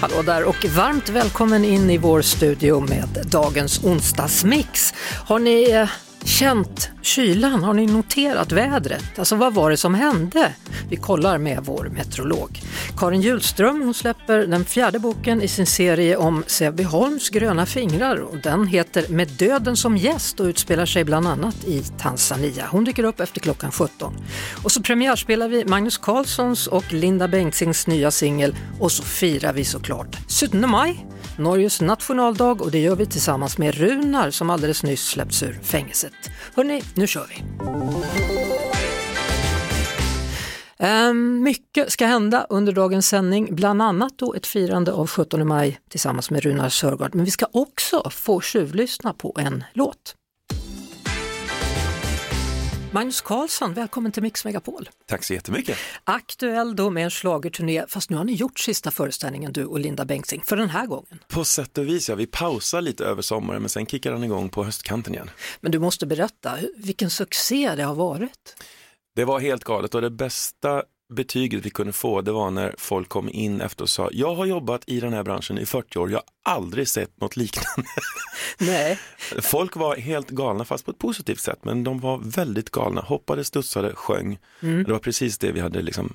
Hallå där och varmt välkommen in i vår studio med dagens onsdagsmix. Har ni känt kylan? Har ni noterat vädret? Alltså vad var det som hände? Vi kollar med vår meteorolog. Carin Hjulström, hon släpper den fjärde boken i sin serie om Säbyholms gröna fingrar. Och den heter Med döden som gäst och utspelar sig bland annat i Tanzania. Hon dyker upp efter klockan 17. Och så premiärspelar vi Magnus Carlssons och Linda Bengtzings nya singel. Och så firar vi såklart 17 maj, Norges nationaldag. Och det gör vi tillsammans med Runar som alldeles nyss släpps ur fängelset. Hörrni, nu kör vi. Mycket ska hända under dagens sändning, bland annat då ett firande av 17 maj tillsammans med Runar Søgaard. Men vi ska också få tjuvlyssna på en låt. Magnus Carlsson, välkommen till Mix Megapol. Tack så jättemycket. Aktuell då med en schlagerturné, fast nu har ni gjort sista föreställningen, du och Linda Bengtzing, för den här gången. På sätt och vis, ja. Vi pausar lite över sommaren, men sen kickar den igång på höstkanten igen. Men du måste berätta, vilken succé det har varit. Det var helt galet, och det bästa betyget vi kunde få, det var när folk kom in efter och sa: jag har jobbat i den här branschen i 40 år, jag har aldrig sett något liknande. Nej. Folk var helt galna, fast på ett positivt sätt, men de var väldigt galna, hoppade, studsade, sjöng. Det var precis det vi hade, liksom,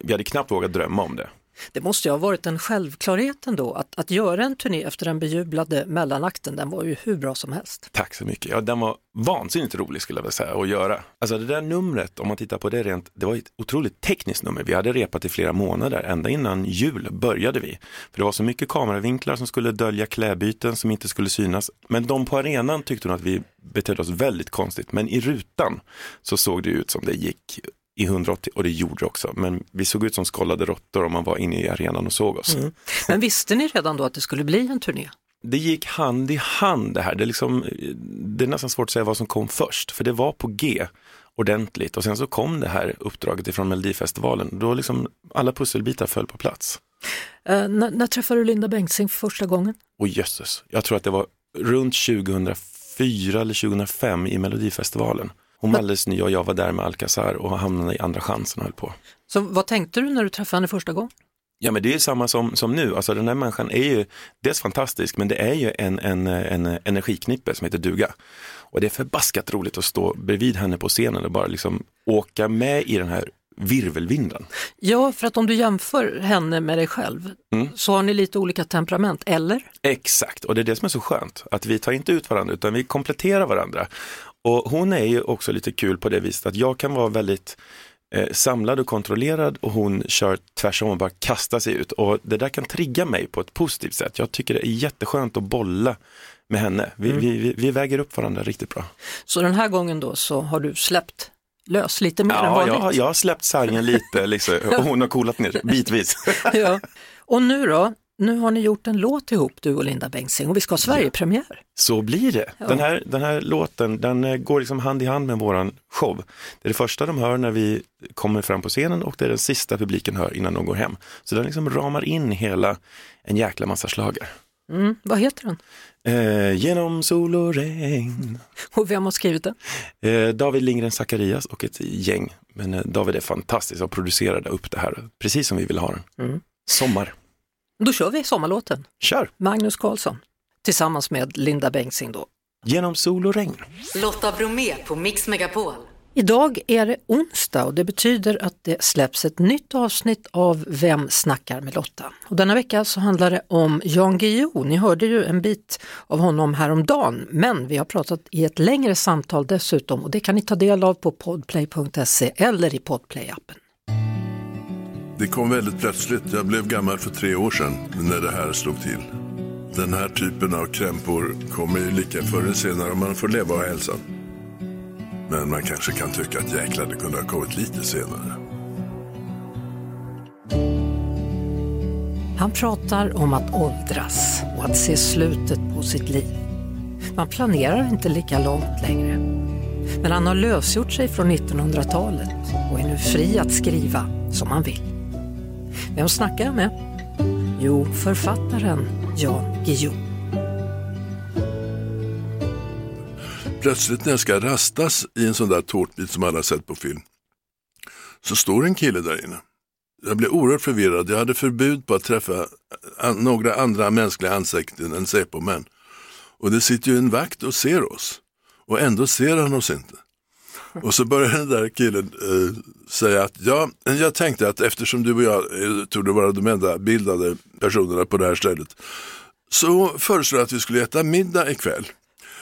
vi hade knappt vågat drömma om det. Det måste ju ha varit en självklarhet ändå att göra en turné efter den bejublade mellanakten. Den var ju hur bra som helst. Tack så mycket. Ja, den var vansinnigt rolig, skulle jag väl säga, att göra. Alltså det där numret, om man tittar på det rent, det var ett otroligt tekniskt nummer. Vi hade repat i flera månader, ända innan jul började vi. För det var så mycket kameravinklar som skulle dölja kläbyten som inte skulle synas. Men de på arenan tyckte nog att vi betedde oss väldigt konstigt. Men i rutan så såg det ut som det gick i 180, och det gjorde också. Men vi såg ut som skållade råttor om man var inne i arenan och såg oss. Men visste ni redan då att det skulle bli en turné? Det gick hand i hand det här. Det är nästan svårt att säga vad som kom först. För det var på G ordentligt. Och sen så kom det här uppdraget ifrån Melodifestivalen. Då liksom alla pusselbitar föll på plats. När träffade du Linda Bengtzing för första gången? Åh jösses. Jag tror att det var runt 2004 eller 2005 i Melodifestivalen. Hon alldeles ny och jag var där med Alcázar och hamnade i andra chansen och höll på. Så vad tänkte du när du träffade henne första gången? Ja, men det är samma som nu. Alltså den här människan är ju dels fantastisk, men det är ju en energiknippe som heter duga. Och det är förbaskat roligt att stå bredvid henne på scenen och bara liksom åka med i den här virvelvinden. Ja, för att om du jämför henne med dig själv så har ni lite olika temperament, eller? Exakt, och det är det som är så skönt. Att vi tar inte ut varandra utan vi kompletterar varandra. Och hon är ju också lite kul på det viset att jag kan vara väldigt samlad och kontrollerad, och hon kör tvärsom och bara kastar sig ut. Och det där kan trigga mig på ett positivt sätt. Jag tycker det är jätteskönt att bolla med henne. Vi väger upp varandra riktigt bra. Så den här gången då så har du släppt lös lite mer än vanligt? Ja, jag har släppt sargen lite liksom, och hon har coolat ner bitvis. Ja. Och nu då? Nu har ni gjort en låt ihop, du och Linda Bengtzing, och vi ska ha Sverigepremiär. Så blir det. Ja. Den här låten, den går liksom hand i hand med våran show. Det är det första de hör när vi kommer fram på scenen, och det är den sista publiken hör innan de går hem. Så den liksom ramar in hela en jäkla massa slager. Vad heter den? Genom sol och regn. Och vem har skrivit den? David Lindgren, Zacharias och ett gäng. Men David är fantastisk och producerade upp det här precis som vi vill ha den. Sommar. Då kör vi sommarlåten. Kör! Magnus Carlsson tillsammans med Linda Bengtzing då. Genom sol och regn. Lotta Bromé på Mix Megapol. Idag är det onsdag och det betyder att det släpps ett nytt avsnitt av Vem snackar med Lotta. Och denna vecka så handlar det om Jan Guillou. Ni hörde ju en bit av honom häromdagen, men vi har pratat i ett längre samtal dessutom, och det kan ni ta del av på podplay.se eller i Podplay-appen. Det kom väldigt plötsligt. Jag blev gammal för 3 år sedan när det här slog till. Den här typen av krämpor kommer ju lika förr eller senare om man får leva och hälsa. Men man kanske kan tycka att jäklar, det kunde ha kommit lite senare. Han pratar om att åldras och att se slutet på sitt liv. Man planerar inte lika långt längre. Men han har lösgjort sig från 1900-talet och är nu fri att skriva som han vill. Vem snackar jag med? Jo, författaren Jan Guillou. Plötsligt när jag ska rastas i en sån där tårtbit som alla sett på film, så står en kille där inne. Jag blev oerhört förvirrad. Jag hade förbud på att träffa några andra mänskliga ansikten än säpomän. Och det sitter ju en vakt och ser oss. Och ändå ser han oss inte. Och så började den där killen säga att ja, jag tänkte att eftersom du och jag trodde vara de enda bildade personerna på det här stället, så föreslår jag att vi skulle äta middag ikväll.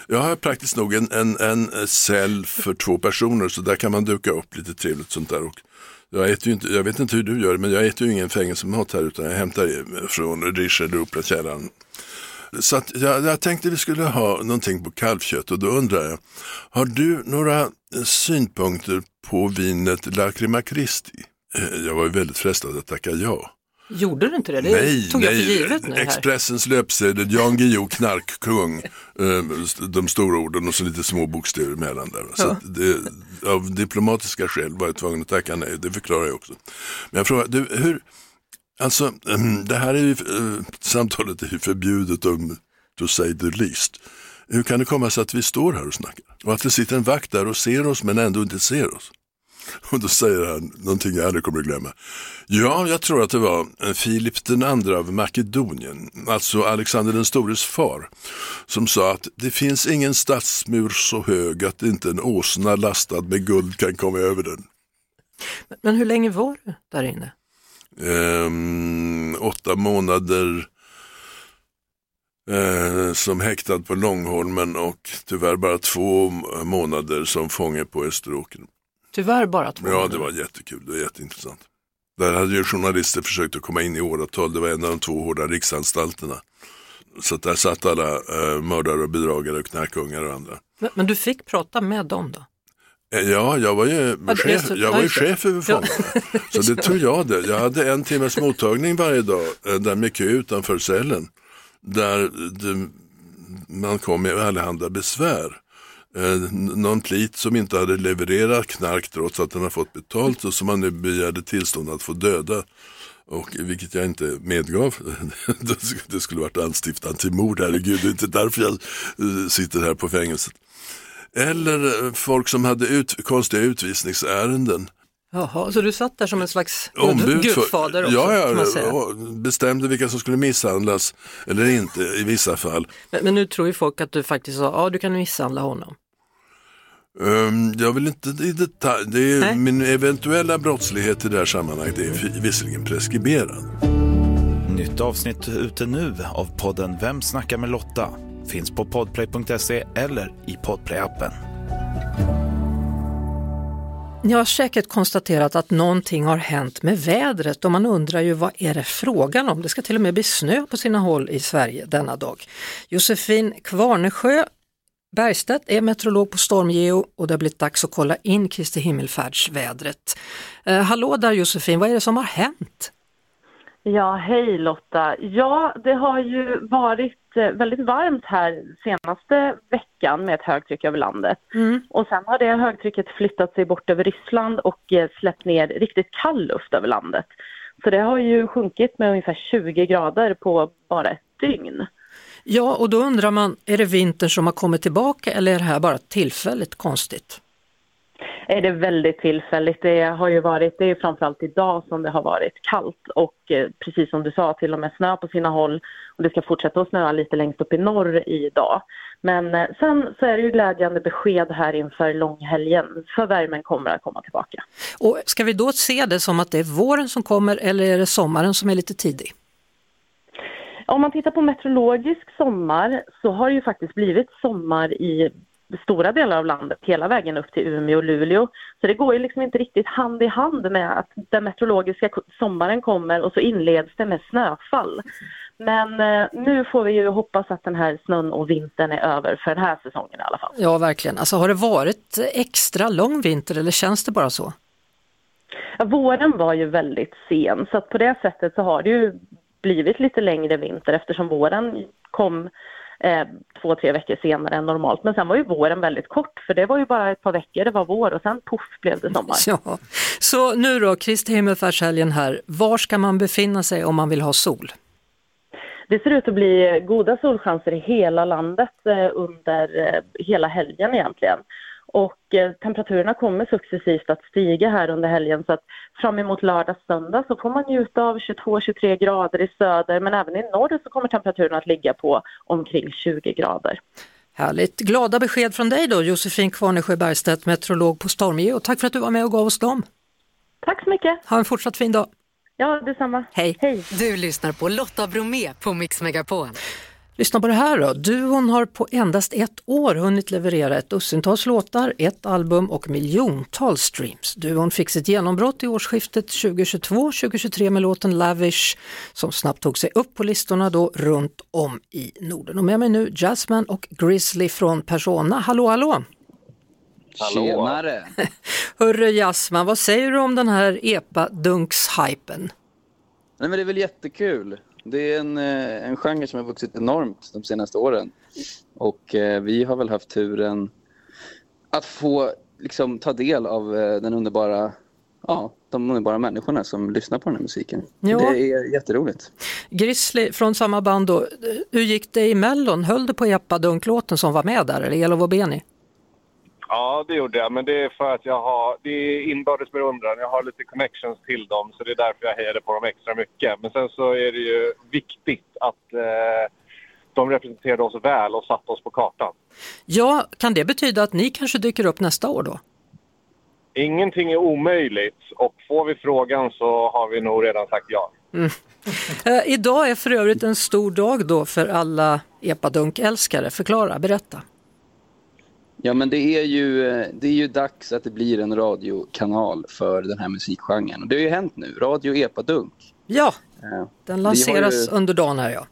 Jag har praktiskt nog en cell för 2 personer, så där kan man duka upp lite trevligt sånt där. Och jag vet inte hur du gör, men jag äter ju ingen fängelsemat här, utan jag hämtar från Richeldupla-källan. Så att jag tänkte vi skulle ha någonting på kalvkött, och då undrar jag, har du några synpunkter på vinet Lacrima Christi? Jag var ju väldigt frestad att tacka ja. Gjorde du inte det? Jag för givet nu här. Expressens löpsedel, Jan Guillou, knarkkung. De stora orden och så lite små bokstäver emellan där. Så det, av diplomatiska skäl var jag tvungen att tacka nej, det förklarar jag också. Men jag frågar, du, hur... Alltså, det här är ju... Samtalet är ju förbjudet om to say the least. Hur kan det komma sig att vi står här och snackar? Och att det sitter en vakt där och ser oss men ändå inte ser oss? Och då säger han någonting jag aldrig kommer att glömma. Ja, jag tror att det var Filip den andra av Makedonien, alltså Alexander den stores far, som sa att det finns ingen stadsmur så hög att inte en åsna lastad med guld kan komma över den. Men hur länge var du där inne? 8 månader som häktad på Långholmen och tyvärr bara 2 månader som fånge på Österåken. Tyvärr bara 2 månader. Ja, det var jättekul, det var jätteintressant. Där hade ju journalister försökt att komma in i åratal. Det var en av de 2 hårda riksanstalterna. Så där satt alla mördare och bedragare och knarkungar och andra. Men du fick prata med dem då? Ja, jag var ju chef över fångarna. Så det tror jag det. Jag hade 1 timmes mottagning varje dag, där mycket utanför cellen. Där man kom med allehanda besvär. Någon plit som inte hade levererat knark trots att den har fått betalt och som man nu begärde tillstånd att få döda. Och vilket jag inte medgav. Det skulle varit anstiftan till mord, herregud. Det är inte därför jag sitter här på fängelset. Eller folk som hade konstiga utvisningsärenden. Jaha, så du satt där som en slags gudfader också? Ja, jag bestämde vilka som skulle misshandlas eller inte i vissa fall. Men nu tror ju folk att du faktiskt sa, ja, du kan misshandla honom. Jag vill inte i detalj. Det är ju min eventuella brottslighet i det här sammanhanget är visserligen preskriberad. Nytt avsnitt ute nu av podden Vem snackar med Lotta? Finns på podplay.se eller i Podplay-appen. Jag har säkert konstaterat att någonting har hänt med vädret och man undrar ju vad är det frågan om? Det ska till och med bli snö på sina håll i Sverige denna dag. Josefin Kvarnesjö Bergstedt är meteorolog på Stormgeo och det har blivit dags att kolla in Kristi himmelfärdsvädret. Hallå där Josefin, vad är det som har hänt? Ja, hej Lotta. Ja, det har ju varit väldigt varmt här senaste veckan med ett högtryck över landet. Och sen har det högtrycket flyttat sig bort över Ryssland och släppt ner riktigt kall luft över landet. Så det har ju sjunkit med ungefär 20 grader på bara ett dygn. Ja, och då undrar man, är det vintern som har kommit tillbaka eller är det här bara tillfälligt konstigt? Det är väldigt tillfälligt. Det är framförallt idag som det har varit kallt och precis som du sa till och med snö på sina håll och det ska fortsätta att snöa lite längst upp i norr idag. Men sen så är det ju glädjande besked här inför långhelgen för värmen kommer att komma tillbaka. Och ska vi då se det som att det är våren som kommer eller är det sommaren som är lite tidig? Om man tittar på meteorologisk sommar så har det ju faktiskt blivit sommar i stora delar av landet, hela vägen upp till Umeå och Luleå. Så det går ju liksom inte riktigt hand i hand med att den meteorologiska sommaren kommer och så inleds det med snöfall. Men nu får vi ju hoppas att den här snön och vintern är över för den här säsongen i alla fall. Ja, verkligen. Alltså, har det varit extra lång vinter eller känns det bara så? Ja, våren var ju väldigt sen, så att på det sättet så har det ju blivit lite längre vinter eftersom våren kom 2-3 veckor senare än normalt. Men sen var ju våren väldigt kort, för det var ju bara ett par veckor, det var vår och sen puff blev det sommar. Ja. Så nu då, Kristi himmelfärdshelgen här. Var ska man befinna sig om man vill ha sol? Det ser ut att bli goda solchanser i hela landet under hela helgen egentligen. Och temperaturerna kommer successivt att stiga här under helgen, så att fram emot lördag söndag så får man njuta av 22-23 grader i söder, men även i norr så kommer temperaturen att ligga på omkring 20 grader. Härligt. Glada besked från dig då, Josefin Kvarnesjö Bergstedt, meteorolog på Stormgeo. Tack för att du var med och gav oss dem. Tack så mycket. Ha en fortsatt fin dag. Ja, detsamma. Hej. Hej. Du lyssnar på Lotta Bromé på Mix Megapol. Lyssna på det här då. Duon har på endast ett år hunnit leverera ett dussintals låtar, ett album och miljontals streams. Duon fick sitt genombrott i årsskiftet 2022-2023 med låten Lavish, som snabbt tog sig upp på listorna då runt om i Norden. Och med mig nu Jasmine och Grizzly från Persona. Hallå, hallå! Tjenare! Hörru Jasmine, vad säger du om den här epadunks-hypen? Nej, men det är väl jättekul. Det är en genre som har vuxit enormt de senaste åren. Och vi har väl haft turen att få liksom ta del av de underbara människorna som lyssnar på den här musiken. Jo. Det är jätteroligt. Grizzly från samma band då. Hur gick det i Mellon? Höll du på epadunklåten som var med där? Eller Elof och Beni? Ja, det gjorde jag. Men det är för att det är inbördes beundran. Jag har lite connections till dem, så det är därför jag hejade på dem extra mycket. Men sen så är det ju viktigt att de representerade oss väl och satte oss på kartan. Ja, kan det betyda att ni kanske dyker upp nästa år då? Ingenting är omöjligt, och får vi frågan så har vi nog redan sagt ja. Mm. Idag är för övrigt en stor dag då för alla epadunkälskare. Förklara, berätta. Ja, men det är ju dags att det blir en radiokanal för den här musikgenren. Och det har ju hänt nu, Radio Epadunk. Ja, den lanseras under dagen här, ja.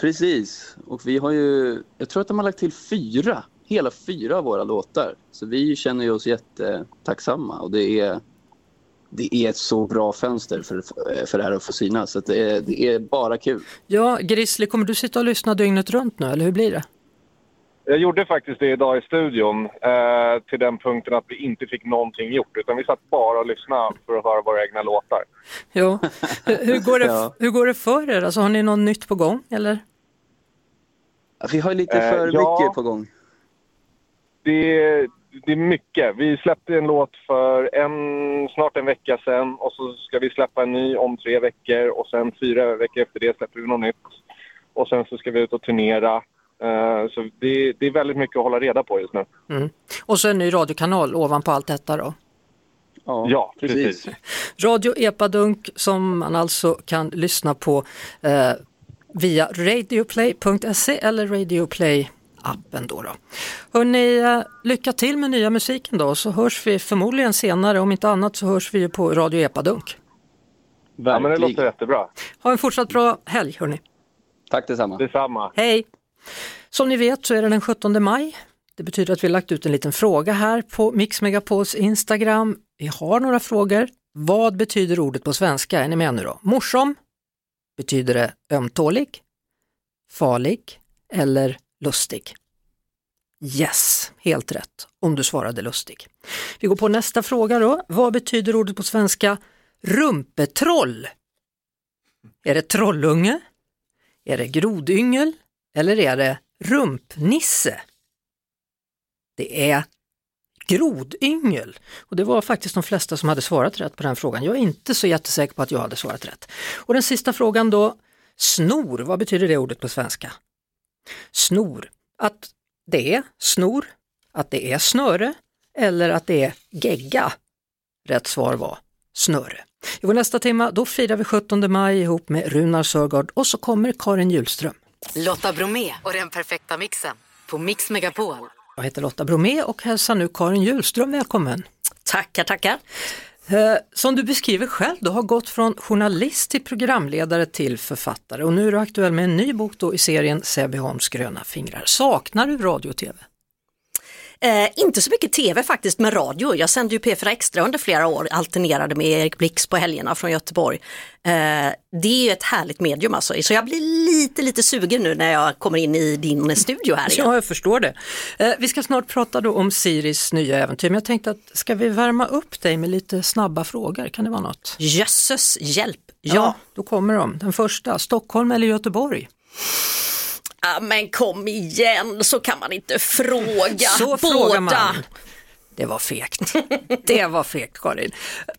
Precis, och vi har ju, jag tror att de har lagt till hela fyra av våra låtar. Så vi känner ju oss jättetacksamma, och det är ett så bra fönster för det här att få synas. Så det är bara kul. Ja, Grizzly, kommer du sitta och lyssna dygnet runt nu, eller hur blir det? Jag gjorde faktiskt det idag i studion till den punkten att vi inte fick någonting gjort, utan vi satt bara och lyssnade för att höra våra egna låtar. Ja. Hur går det för er? Alltså, har ni något nytt på gång, eller? Vi har lite för mycket på gång. Det är mycket. Vi släppte en låt för snart en vecka sedan, och så ska vi släppa en ny om 3 veckor, och sen 4 veckor efter det släpper vi något nytt. Och sen så ska vi ut och turnera. Så det är väldigt mycket att hålla reda på just nu. Mm. Och så en ny radiokanal ovanpå allt detta då? Ja, precis. Radio Epadunk, som man alltså kan lyssna på via radioplay.se eller radioplay-appen då. Hörrni, lycka till med nya musiken då, så hörs vi förmodligen senare. Om inte annat så hörs vi ju på Radio Epadunk. Ja, men det låter jättebra. Ha en fortsatt bra helg, hörrni. Tack detsamma. Detsamma. Hej! Som ni vet så är det den 17 maj. Det betyder att vi har lagt ut en liten fråga här på Mix Megapols Instagram. Vi har några frågor. Vad betyder ordet på svenska? Är ni med nu då? Morsom? Betyder det ömtålig, farlig eller lustig? Yes, helt rätt om du svarade lustig. Vi går på nästa fråga då. Vad betyder ordet på svenska? Rumpetroll? Är det trollunge? Är det grodyngel? Eller är det rumpnisse? Det är grodyngel. Och det var faktiskt de flesta som hade svarat rätt på den frågan. Jag är inte så jättesäker på att jag hade svarat rätt. Och den sista frågan då. Snor, vad betyder det ordet på svenska? Snor. Att det är snor, att det är snöre eller att det är gegga. Rätt svar var snöre. I vår nästa timma då firar vi 17 maj ihop med Runar Søgaard, och så kommer Carin Hjulström. Lotta Bromé och den perfekta mixen på Mix Megapol. Jag heter Lotta Bromé och hälsar nu Carin Hjulström välkommen. Tackar. Som du beskriver själv, du har gått från journalist till programledare till författare och nu är du aktuell med en ny bok då i serien Säbyholms gröna fingrar. Saknar du radio och tv? Inte så mycket tv faktiskt, men radio. Jag sände ju P4 Extra under flera år, alternerade med Erik Blix på helgerna från Göteborg. Det är ju ett härligt medium alltså. Så jag blir lite sugen nu när jag kommer in i din studio här igen. Ja, jag förstår det. Vi ska snart prata då om Siris nya äventyr, men jag tänkte att ska vi värma upp dig med lite snabba frågor? Kan det vara något? Jösses, hjälp! Ja, då kommer de. Den första, Stockholm eller Göteborg? Ja, men kom igen, så kan man inte fråga. Så frågar man. Det var fegt. Det var fegt, Karin.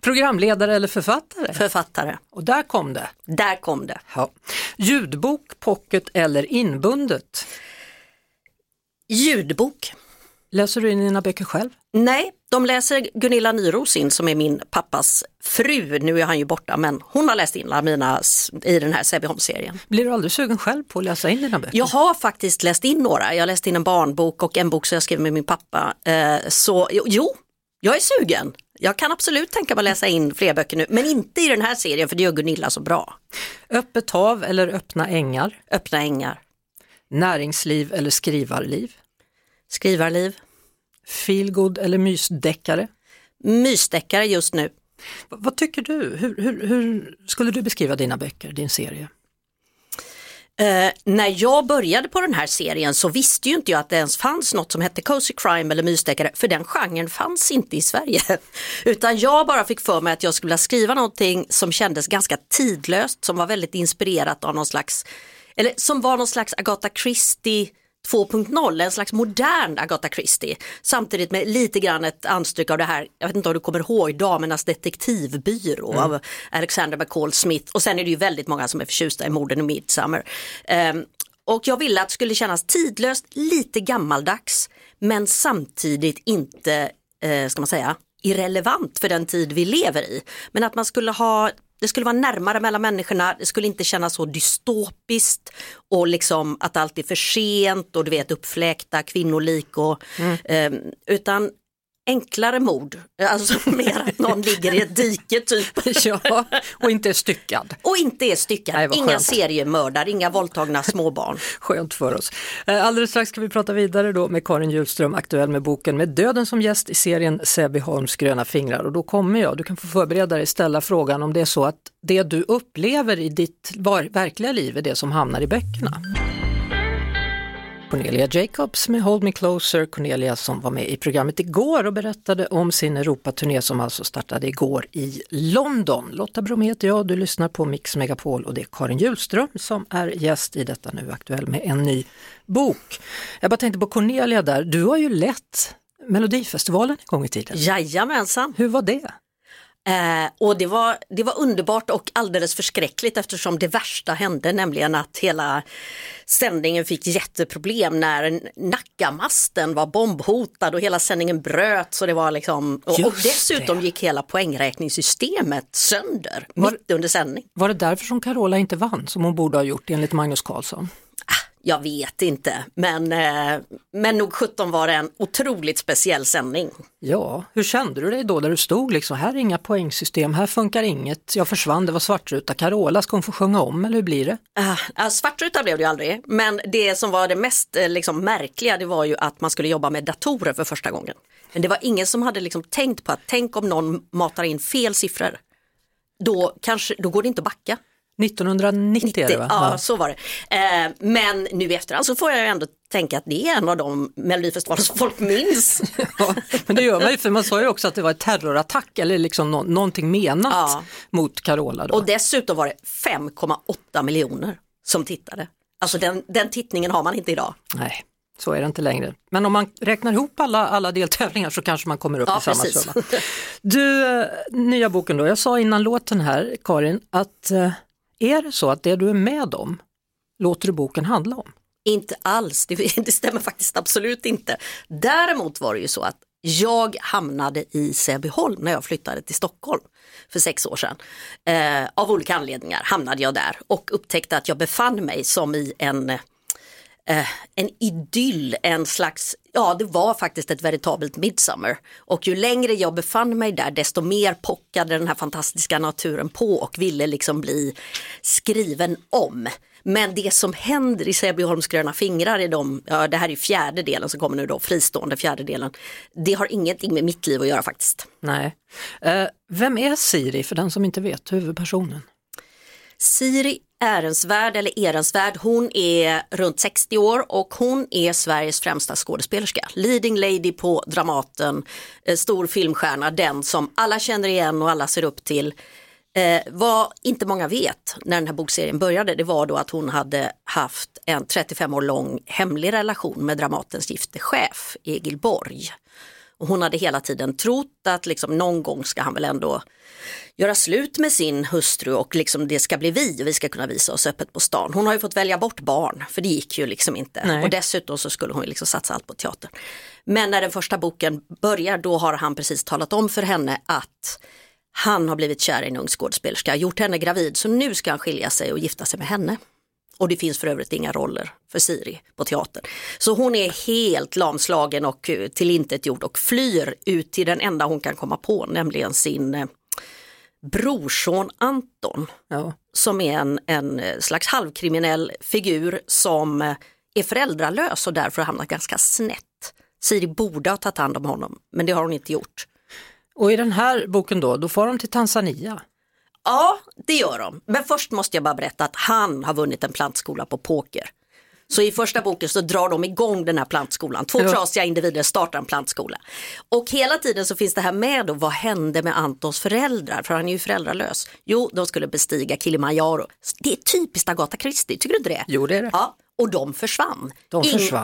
Programledare eller författare? Författare. Och där kom det. Där kom det. Ja. Ljudbok, pocket eller inbundet? Ljudbok. Läser du in dina böcker själv? Nej, de läser Gunilla Nyrosin som är min pappas fru. Nu är han ju borta, men hon har läst in mina i den här Säbyholm-serien. Blir du aldrig sugen själv på att läsa in dina böcker? Jag har faktiskt läst in några. Jag läste in en barnbok och en bok som jag skrev med min pappa. Så jo, jag är sugen. Jag kan absolut tänka mig att läsa in fler böcker nu, men inte i den här serien för det gör Gunilla så bra. Öppet hav eller öppna ängar? Öppna ängar. Näringsliv eller skrivarliv? Skrivarliv. Feelgood eller mysdeckare? Mysdeckare just nu. Vad tycker du? Hur skulle du beskriva dina böcker, din serie? När jag började på den här serien så visste ju inte jag att det ens fanns något som hette cozy crime eller mysdeckare, för den genren fanns inte i Sverige. Utan jag bara fick för mig att jag skulle skriva någonting som kändes ganska tidlöst, som var väldigt inspirerat av någon slags, eller som var någon slags Agatha Christie 2.0, en slags modern Agatha Christie, samtidigt med lite grann ett anstycke av det här, jag vet inte om du kommer ihåg, Damernas detektivbyrå av Alexander McCall Smith, och sen är det ju väldigt många som är förtjusta i Morden och Midsummer. Och jag ville att det skulle kännas tidlöst, lite gammaldags, men samtidigt inte, ska man säga, irrelevant för den tid vi lever i. Men att man skulle ha, det skulle vara närmare mellan människorna, det skulle inte kännas så dystopiskt och liksom att allt är för sent och du vet uppfläkta kvinnolik och, utan enklare mord, alltså mer att någon ligger i ett dike typ. Ja, och inte är styckad. Och inte är styckad, nej, inga seriemördare, inga våldtagna småbarn. Skönt för oss. Alldeles strax ska vi prata vidare då med Carin Hjulström, aktuell med boken Med döden som gäst i serien Säbyholms gröna fingrar. Och då kommer du kan få förbereda dig, ställa frågan om det är så att det du upplever i ditt verkliga liv är det som hamnar i böckerna. Cornelia Jacobs med Hold Me Closer. Cornelia som var med i programmet igår och berättade om sin Europaturné som alltså startade igår i London. Lotta Bromé heter jag, du lyssnar på Mix Megapol och det är Carin Hjulström som är gäst i detta nu aktuell med en ny bok. Jag bara tänkte på Cornelia där, du har ju lett Melodifestivalen en gång i tiden. Jajamensan. Hur var det? Och det var underbart och alldeles förskräckligt eftersom det värsta hände, nämligen att hela sändningen fick jätteproblem när Nackamasten var bombhotad och hela sändningen bröt, så det var liksom, och dessutom gick hela poängräkningssystemet sönder mitt under sändning. Var det därför som Carola inte vann, som hon borde ha gjort enligt Magnus Carlsson? Jag vet inte, men nog 17 var det en otroligt speciell sändning. Ja, hur kände du dig då där du stod? Liksom, här är inga poängsystem, här funkar inget. Jag försvann, det var svartruta. Carola, ska hon få sjunga om eller hur blir det? Svartruta blev det ju aldrig, men det som var det mest liksom märkliga, det var ju att man skulle jobba med datorer för första gången. Men det var ingen som hade liksom tänkt på att tänk om någon matar in fel siffror, då går det inte att backa. 1990 är det, va? Ja, så var det. Men nu i efterhand så får jag ju ändå tänka att det är en av de Melodifestivaler som folk minns. Ja, men det gör man ju, för man sa ju också att det var ett terrorattack eller liksom någonting menat mot Carola. Då. Och dessutom var det 5,8 miljoner som tittade. Alltså den tittningen har man inte idag. Nej, så är det inte längre. Men om man räknar ihop alla deltävlingar så kanske man kommer upp i samma summa. Du, nya boken då. Jag sa innan låten här, Karin, att... Är det så att det du är med om låter du boken handla om? Inte alls, det stämmer faktiskt absolut inte. Däremot var det ju så att jag hamnade i Säbyholm när jag flyttade till Stockholm för 6 år sedan. Av olika anledningar hamnade jag där och upptäckte att jag befann mig som i en en idyll, en slags, ja, det var faktiskt ett veritabelt midsummer. Och ju längre jag befann mig där, desto mer pockade den här fantastiska naturen på och ville liksom bli skriven om. Men det som händer i Säbyholms gröna fingrar är det här är fjärde delen som kommer nu då, fristående fjärde delen. Det har ingenting med mitt liv att göra faktiskt. Nej. Vem är Siri för den som inte vet, huvudpersonen? Siri Ehrensvärd eller Ehrensvärd, hon är runt 60 år och hon är Sveriges främsta skådespelerska. Leading lady på Dramaten, stor filmstjärna, den som alla känner igen och alla ser upp till. Vad inte många vet när den här bokserien började, det var då att hon hade haft en 35 år lång hemlig relation med Dramatens giftechef Egil Borg. Och hon hade hela tiden trott att liksom någon gång ska han väl ändå göra slut med sin hustru och liksom det ska bli vi ska kunna visa oss öppet på stan. Hon har ju fått välja bort barn för det gick ju liksom inte. Nej. Och dessutom så skulle hon liksom satsa allt på teatern. Men när den första boken börjar då har han precis talat om för henne att han har blivit kär i en ung skådespelerska, gjort henne gravid, så nu ska han skilja sig och gifta sig med henne. Och det finns för övrigt inga roller för Siri på teatern. Så hon är helt lamslagen och tillintetgjord och flyr ut till den enda hon kan komma på, nämligen sin brorson Anton. Ja. Som är en slags halvkriminell figur som är föräldralös och därför hamnar ganska snett. Siri borde ha tagit hand om honom, men det har hon inte gjort. Och i den här boken då får de till Tanzania. Ja, det gör de. Men först måste jag bara berätta att han har vunnit en plantskola på poker. Så i första boken så drar de igång den här plantskolan. Två trasiga individer startar en plantskola. Och hela tiden så finns det här med då, vad hände med Antons föräldrar? För han är ju föräldralös. Jo, de skulle bestiga Kilimanjaro. Det är typiskt Agatha Christie, tycker du inte det? Jo, det är det. Ja, och de försvann.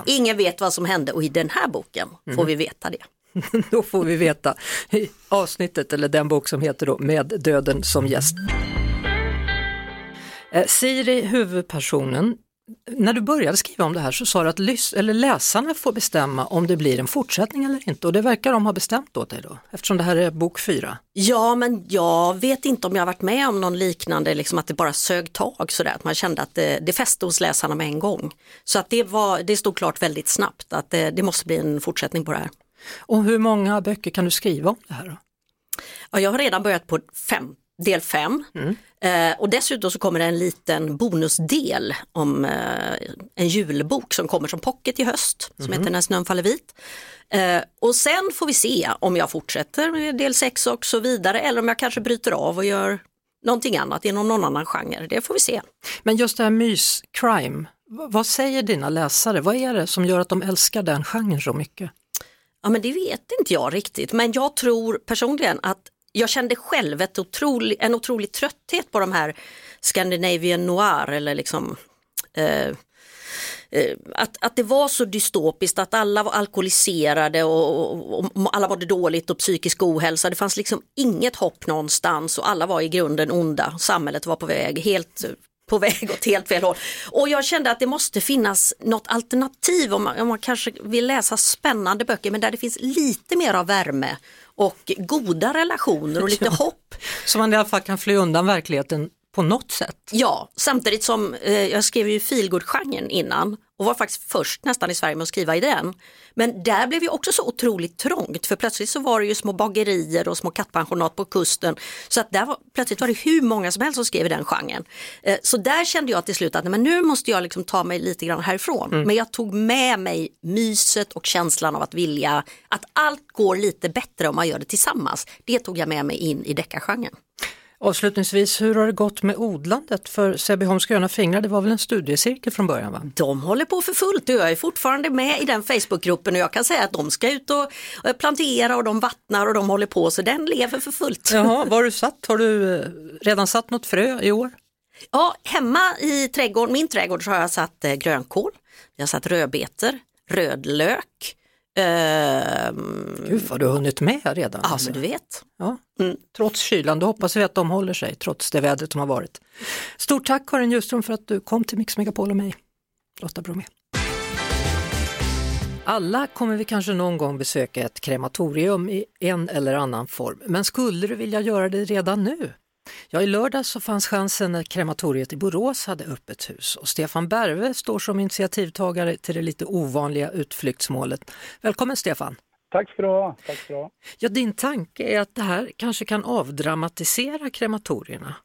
Ingen vet vad som hände och i den här boken får vi veta det. Då får vi veta i avsnittet, eller den bok som heter då Med döden som gäst. Siri, huvudpersonen, när du började skriva om det här så sa du att läsarna får bestämma om det blir en fortsättning eller inte. Och det verkar de ha bestämt åt dig då, eftersom det här är bok 4. Ja, men jag vet inte om jag har varit med om någon liknande, liksom att det bara sög tag sådär. Att man kände att det fäste hos läsarna med en gång. Så att det stod klart väldigt snabbt att det måste bli en fortsättning på det här. Och hur många böcker kan du skriva om det här då? Ja, jag har redan börjat på del 5. Och dessutom så kommer det en liten bonusdel om en julbok som kommer som pocket i höst som heter När snön faller vit. Och sen får vi se om jag fortsätter med del 6 och så vidare eller om jag kanske bryter av och gör någonting annat inom någon annan genre. Det får vi se. Men just det här myscrime, vad säger dina läsare? Vad är det som gör att de älskar den genren så mycket? Ja, men det vet inte jag riktigt, men jag tror personligen att jag kände själv en otrolig trötthet på de här Scandinavian noir eller liksom att det var så dystopiskt, att alla var alkoholiserade och alla var det dåligt och psykisk ohälsa. Det fanns liksom inget hopp någonstans och alla var i grunden onda. Samhället var på väg åt helt fel håll. Och jag kände att det måste finnas något alternativ om man kanske vill läsa spännande böcker men där det finns lite mer av värme och goda relationer och lite hopp. Så man i alla fall kan fly undan verkligheten på något sätt. Ja, samtidigt som jag skrev ju feelgood-genren innan och var faktiskt först nästan i Sverige med att skriva i den. Men där blev ju också så otroligt trångt för plötsligt så var det ju små bagerier och små kattpensionat på kusten så att där plötsligt var det hur många som helst som skrev i den genren. Så där kände jag till slut att men nu måste jag liksom ta mig lite grann härifrån. Men jag tog med mig myset och känslan av att vilja att allt går lite bättre om man gör det tillsammans. Det tog jag med mig in i deckargenren. Avslutningsvis, hur har det gått med odlandet för Säbyholms gröna fingrar? Det var väl en studiecirkel från början, va? De håller på för fullt och jag är fortfarande med i den Facebookgruppen och jag kan säga att de ska ut och plantera och de vattnar och de håller på, så den lever för fullt. Jaha, var du satt? Har du redan satt något frö i år? Ja, hemma i trädgården, min trädgård, så har jag satt grönkål, jag har satt rödbetor, rödlök. Gud vad du har hunnit med redan. Ja, men du vet. Ja. Trots kylan, då hoppas vi att de håller sig trots det vädret som har varit. Stort tack Carin Hjulström för att du kom till Mix Megapol och mig, Lotta Bromé. Alla kommer vi kanske någon gång besöka ett krematorium i en eller annan form. Men skulle du vilja göra det redan nu? Ja, i lördag så fanns chansen när krematoriet i Borås hade öppet hus. Och Stefan Berve står som initiativtagare till det lite ovanliga utflyktsmålet. Välkommen Stefan! Tack ska du ha. Tack ska du ha. Ja, din tanke är att det här kanske kan avdramatisera krematorierna.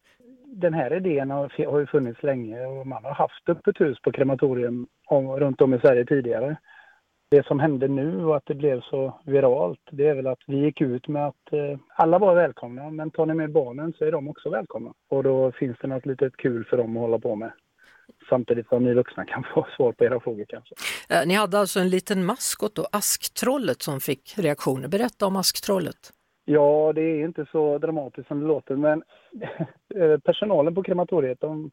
Den här idén har ju funnits länge och man har haft öppet hus på krematorium runt om i Sverige tidigare. Det som hände nu och att det blev så viralt, det är väl att vi gick ut med att alla var välkomna, men tar ni med barnen så är de också välkomna. Och då finns det något litet kul för dem att hålla på med. Samtidigt som ni vuxna kan få svar på era frågor kanske. Ni hade alltså en liten maskot och Asktrollet som fick reaktioner. Berätta om Asktrollet. Ja, det är inte så dramatiskt som det låter, men personalen på krematoriet, de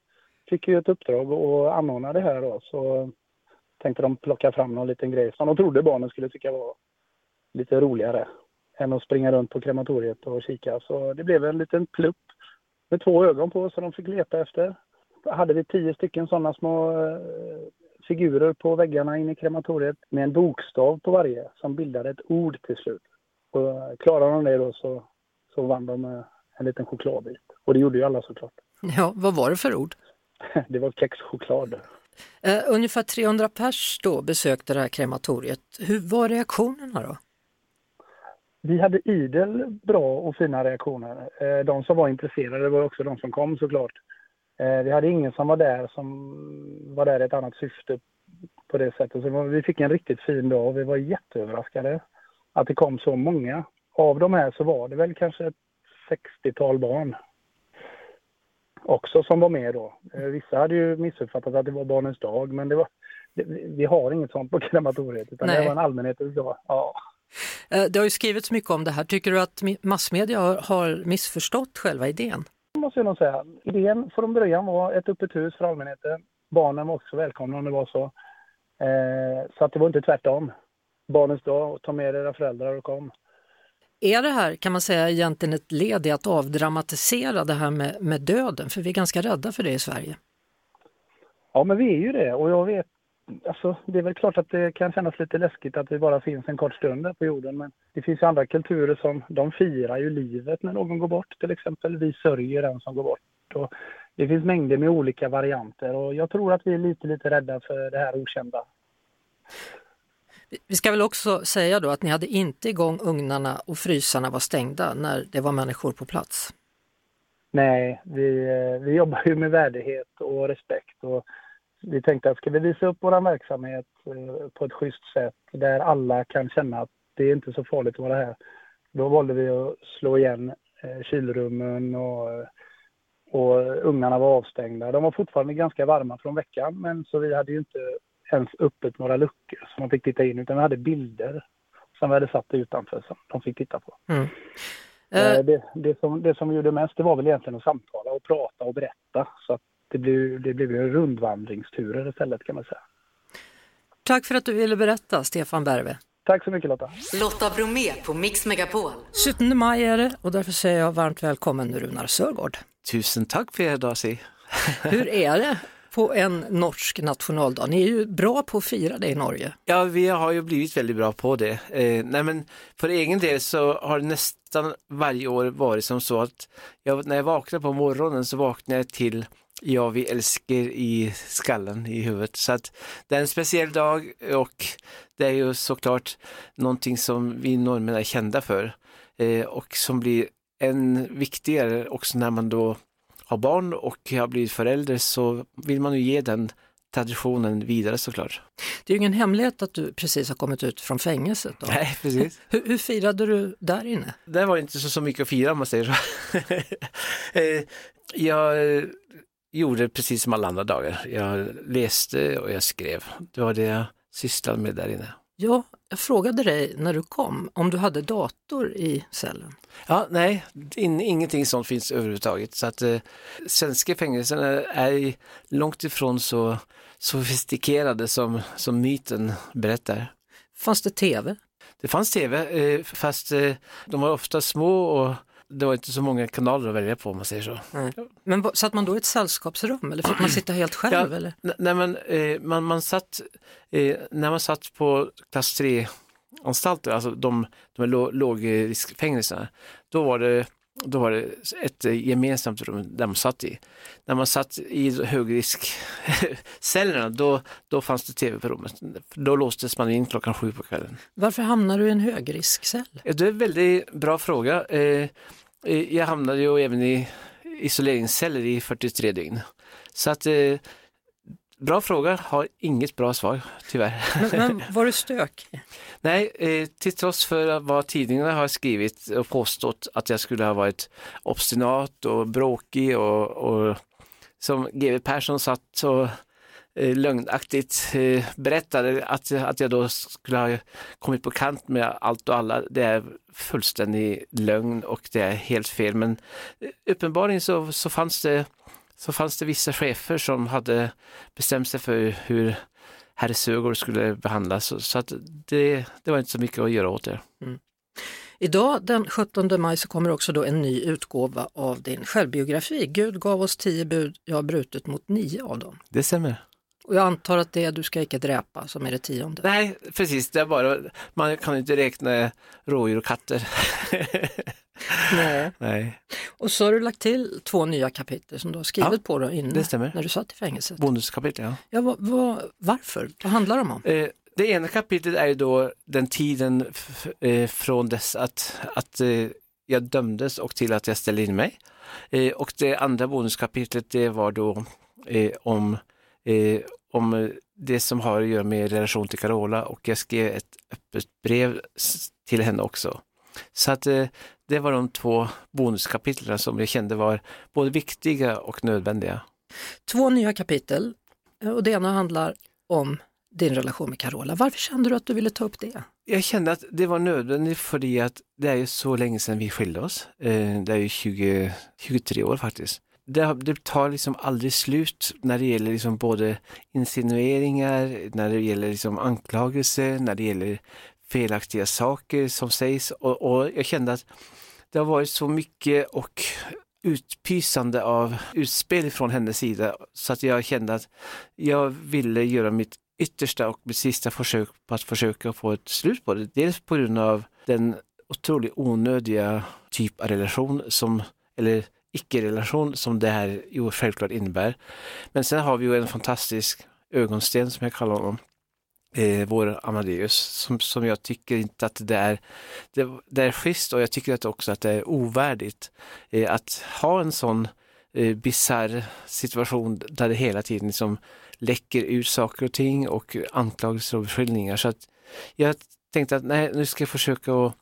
fick ju ett uppdrag att anordna det här då, så tänkte de plocka fram någon liten grej som de trodde barnen skulle tycka var lite roligare än att springa runt på krematoriet och kika. Så det blev en liten plupp med 2 ögon på som de fick leta efter. Hade vi 10 stycken sådana små figurer på väggarna inne i krematoriet med en bokstav på varje som bildade ett ord till slut. Och klarade de det då så vann de en liten chokladbit. Och det gjorde ju alla såklart. Ja, vad var det för ord? Det var kexchoklad. Ungefär 300 pers då besökte det här krematoriet. Hur var reaktionerna då? Vi hade idel bra och fina reaktioner. De som var intresserade var också de som kom såklart. Vi hade ingen som var där i ett annat syfte på det sättet. Så vi fick en riktigt fin dag och vi var jätteöverraskade att det kom så många. Av de här så var det väl kanske ett 60-tal barn också som var med då. Vissa hade ju missuppfattat att det var barnens dag, men vi har inget sånt på krematoriet utan det var en allmänhetens dag. Ja. Det har ju skrivits mycket om det här. Tycker du att massmedia har missförstått själva idén? Måste jag nog säga. Idén från början var ett öppet hus för allmänheten. Barnen var också välkomna om det var så. Så att det var inte tvärtom. Barnens dag, ta med era föräldrar och kom. Är det här, kan man säga, egentligen ett led i att avdramatisera det här med döden? För vi är ganska rädda för det i Sverige. Ja, men vi är ju det. Och jag vet, alltså, det är väl klart att det kan kännas lite läskigt att vi bara finns en kort stund där på jorden. Men det finns ju andra kulturer som, de firar ju livet när någon går bort. Till exempel, vi sörjer den som går bort. Och det finns mängder med olika varianter. Och jag tror att vi är lite rädda för det här okända. Vi ska väl också säga då att ni hade inte igång ugnarna och frysarna var stängda när det var människor på plats. Nej, vi jobbar ju med värdighet och respekt och vi tänkte att ska vi visa upp vår verksamhet på ett schysst sätt där alla kan känna att det är inte så farligt att vara här. Då valde vi att slå igen kylrummen och ugnarna var avstängda. De var fortfarande ganska varma från veckan, men så vi hade ju inte ens öppet några luckor som man fick titta in, utan vi hade bilder som vi hade satt utanför som de fick titta på. Mm. Det som vi gjorde mest, det var väl egentligen att samtala och prata och berätta, så att det blev en rundvandringsturer istället kan man säga. Tack för att du ville berätta, Stefan Berve. Tack så mycket Lotta. Lotta Bromé på Mix Megapol. 17 maj är det och därför säger jag varmt välkommen Runar Søgaard. Tusen tack för er Darcy. Hur är det? På en norsk nationaldag. Ni är ju bra på att fira det i Norge. Ja, vi har ju blivit väldigt bra på det. Nej, men för egen del så har det nästan varje år varit som så att när jag vaknar på morgonen så vaknar jag till ja, vi älskar i skallen, i huvudet. Så att det är en speciell dag och det är ju såklart någonting som vi norrmän är kända för. Och som blir än viktigare också när man då har barn och har blivit förälder, så vill man ju ge den traditionen vidare såklart. Det är ju ingen hemlighet att du precis har kommit ut från fängelset då. Nej, precis. Hur firade du där inne? Det var inte så mycket att fira om man säger så. Jag gjorde precis som alla andra dagar. Jag läste och jag skrev. Det var det jag sysslade med där inne. Ja, jag frågade dig när du kom om du hade dator i cellen. Ja, nej, ingenting sånt finns överhuvudtaget. Så att svenska fängelserna är långt ifrån så sofistikerade som myten berättar. Fanns det tv? Det fanns tv, fast de var ofta små och det var inte så många kanaler att välja på om man säger så. Nej. Men satt man då i ett sällskapsrum eller fick man sitta helt själv? Ja, eller? Nej, men man satt, när man satt på klass 3-anstalter, alltså de lågriskfängelserna, då var det Då var det ett gemensamt rum där man satt i. När man satt i högriskcellerna då fanns det tv på rummet. Då låstes man in 7:00 på kvällen. Varför hamnar du i en högriskcell? Det är en väldigt bra fråga. Jag hamnade ju även i isoleringsceller i 43 dygn. Så att... Bra fråga, har inget bra svar, tyvärr. Men var du stökig? Nej, till trots för vad tidningarna har skrivit och påstått att jag skulle ha varit obstinat och bråkig och som GV Persson satt och lögnaktigt berättade att jag då skulle ha kommit på kant med allt och alla. Det är fullständig lögn och det är helt fel. Men uppenbarligen så fanns det vissa chefer som hade bestämt sig för hur herr Søgaard skulle behandlas. Så att det var inte så mycket att göra åt det. Mm. Idag den 17 maj så kommer också då en ny utgåva av din självbiografi. Gud gav oss 10 bud, jag har brutit mot 9 av dem. Det stämmer. Och jag antar att det är du ska icke dräpa som är det 10:e. Nej, precis. Det är bara, man kan inte räkna rådjur och katter. Nej. Och så har du lagt till 2 nya kapitel som du har skrivit på då innan. Det stämmer. När du satt i fängelset. Bonuskapitel, ja. Ja, varför? Vad handlar de om? Det ena kapitlet är ju då den tiden från dess att jag dömdes och till att jag ställde in mig. Och det andra bonuskapitlet det var då om det som har att göra med relation till Carola, och jag skrev ett öppet brev till henne också. Så att det var de 2 bonuskapitlen som jag kände var både viktiga och nödvändiga. 2 nya kapitel, och det ena handlar om din relation med Carola. Varför kände du att du ville ta upp det? Jag kände att det var nödvändigt för att det är ju så länge sedan vi skilde oss. Det är ju 23 år faktiskt. Det tar liksom aldrig slut när det gäller liksom både insinueringar, när det gäller liksom anklagelser, när det gäller felaktiga saker som sägs. Och jag kände att det har varit så mycket och utpysande av utspel från hennes sida, så att jag kände att jag ville göra mitt yttersta och mitt sista försök på att försöka få ett slut på det. Dels på grund av den otroligt onödiga typ av relation eller icke-relation som det här ju självklart innebär. Men sen har vi ju en fantastisk ögonsten som jag kallar honom, vår Amadeus, som jag tycker inte att det är schysst, och jag tycker att också att det är ovärdigt att ha en sån bizarr situation där det hela tiden liksom läcker ut saker och ting och anklagelser och beskyllningar. Så att jag tänkte att nej, nu ska jag försöka och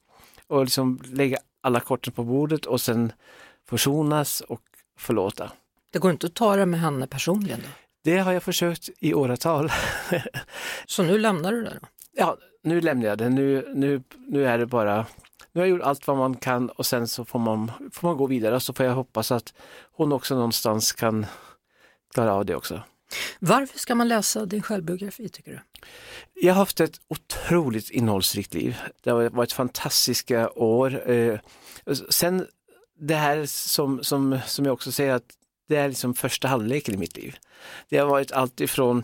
liksom lägga alla korten på bordet och sen försonas och förlåta. Det går inte att ta det med henne personligen då? Det har jag försökt i åratal. Så nu lämnar du det då? Ja, nu lämnar jag det. Nu är det bara... Nu har jag gjort allt vad man kan, och sen så får man gå vidare, och så får jag hoppas att hon också någonstans kan klara av det också. Varför ska man läsa din självbiografi, tycker du? Jag har haft ett otroligt innehållsrikt liv. Det har varit fantastiska år. Sen det här som jag också säger, att det är liksom första halvleken i mitt liv. Det har varit allt ifrån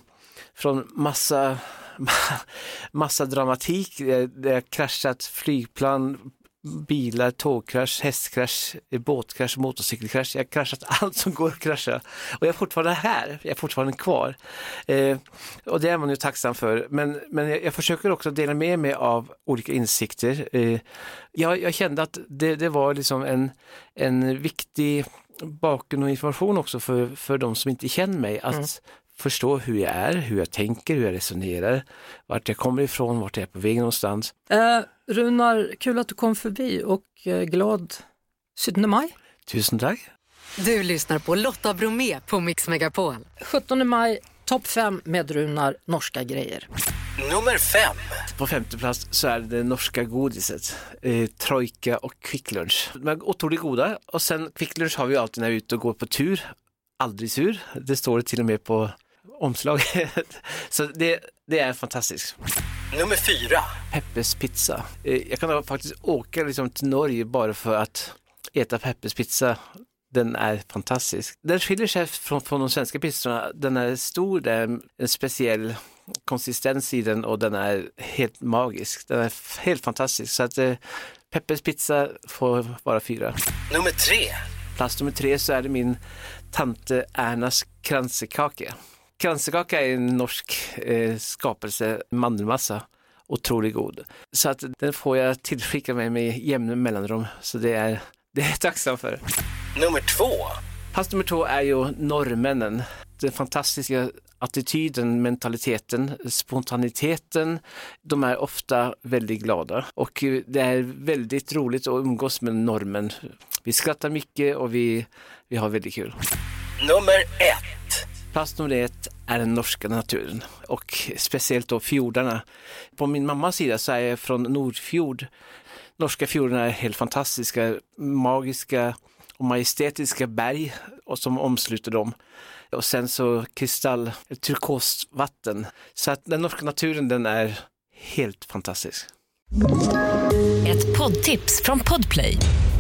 massa dramatik. Det har kraschat flygplan, bilar, tågkrasch, hästkrasch, båtkrasch, motorcykelkrasch. Jag har kraschat allt som går att krascha. Och jag är fortfarande här. Jag är fortfarande kvar. Och det är man ju tacksam för. Men jag försöker också dela med mig av olika insikter. Jag kände att det var liksom en viktig bakgrund och information också för de som inte känner mig. Att förstå hur jag är, hur jag tänker, hur jag resonerar, vart jag kommer ifrån, vart jag är på vägen någonstans. Runar, kul att du kom förbi, och glad 17 maj. Tusen tack. Du lyssnar på Lotta Bromé på Mix Megapol. 17 maj, topp 5 med Runar, norska grejer. Nummer 5. På 5:e plats så är det norska godiset. Trojka och quicklunch. De är otroligt goda. Och sen quicklunch har vi alltid när vi är ute och går på tur. Aldrig sur. Det står det till och med på omslaget. Så det är fantastiskt. Nummer 4. Peppes pizza. Jag kan faktiskt åka liksom till Norge bara för att äta Peppes pizza. Den är fantastisk. Den skiljer sig från de svenska pizzorna. Den är stor, det är en speciell konsistens i den, och den är helt magisk. Den är helt fantastisk. Så att Peppers pizza får bara 4. Nummer 3. Plats nummer 3 så är det min tante Ernas kransekaka. Kransekaka är en norsk skapelse, mandelmassa. Otroligt god. Så att den får jag tillskicka mig med jämna mellanrum. Så det är jag tacksam för. Nummer 2. Plats nummer 2 är ju norrmännen. Den fantastiska attityden, mentaliteten, spontaniteten. De är ofta väldigt glada. Och det är väldigt roligt att umgås med norrmän. Vi skrattar mycket och vi har väldigt kul. Nummer 1. Plats nummer 1 är den norska naturen och speciellt då fjordarna. På min mammas sida så är jag från Nordfjord. Norska fjordarna är helt fantastiska, magiska och majestätiska berg och som omsluter dem. Och sen så kristall, turkosvatten. Så att den norska naturen, den är helt fantastisk. Ett poddtips från Podplay.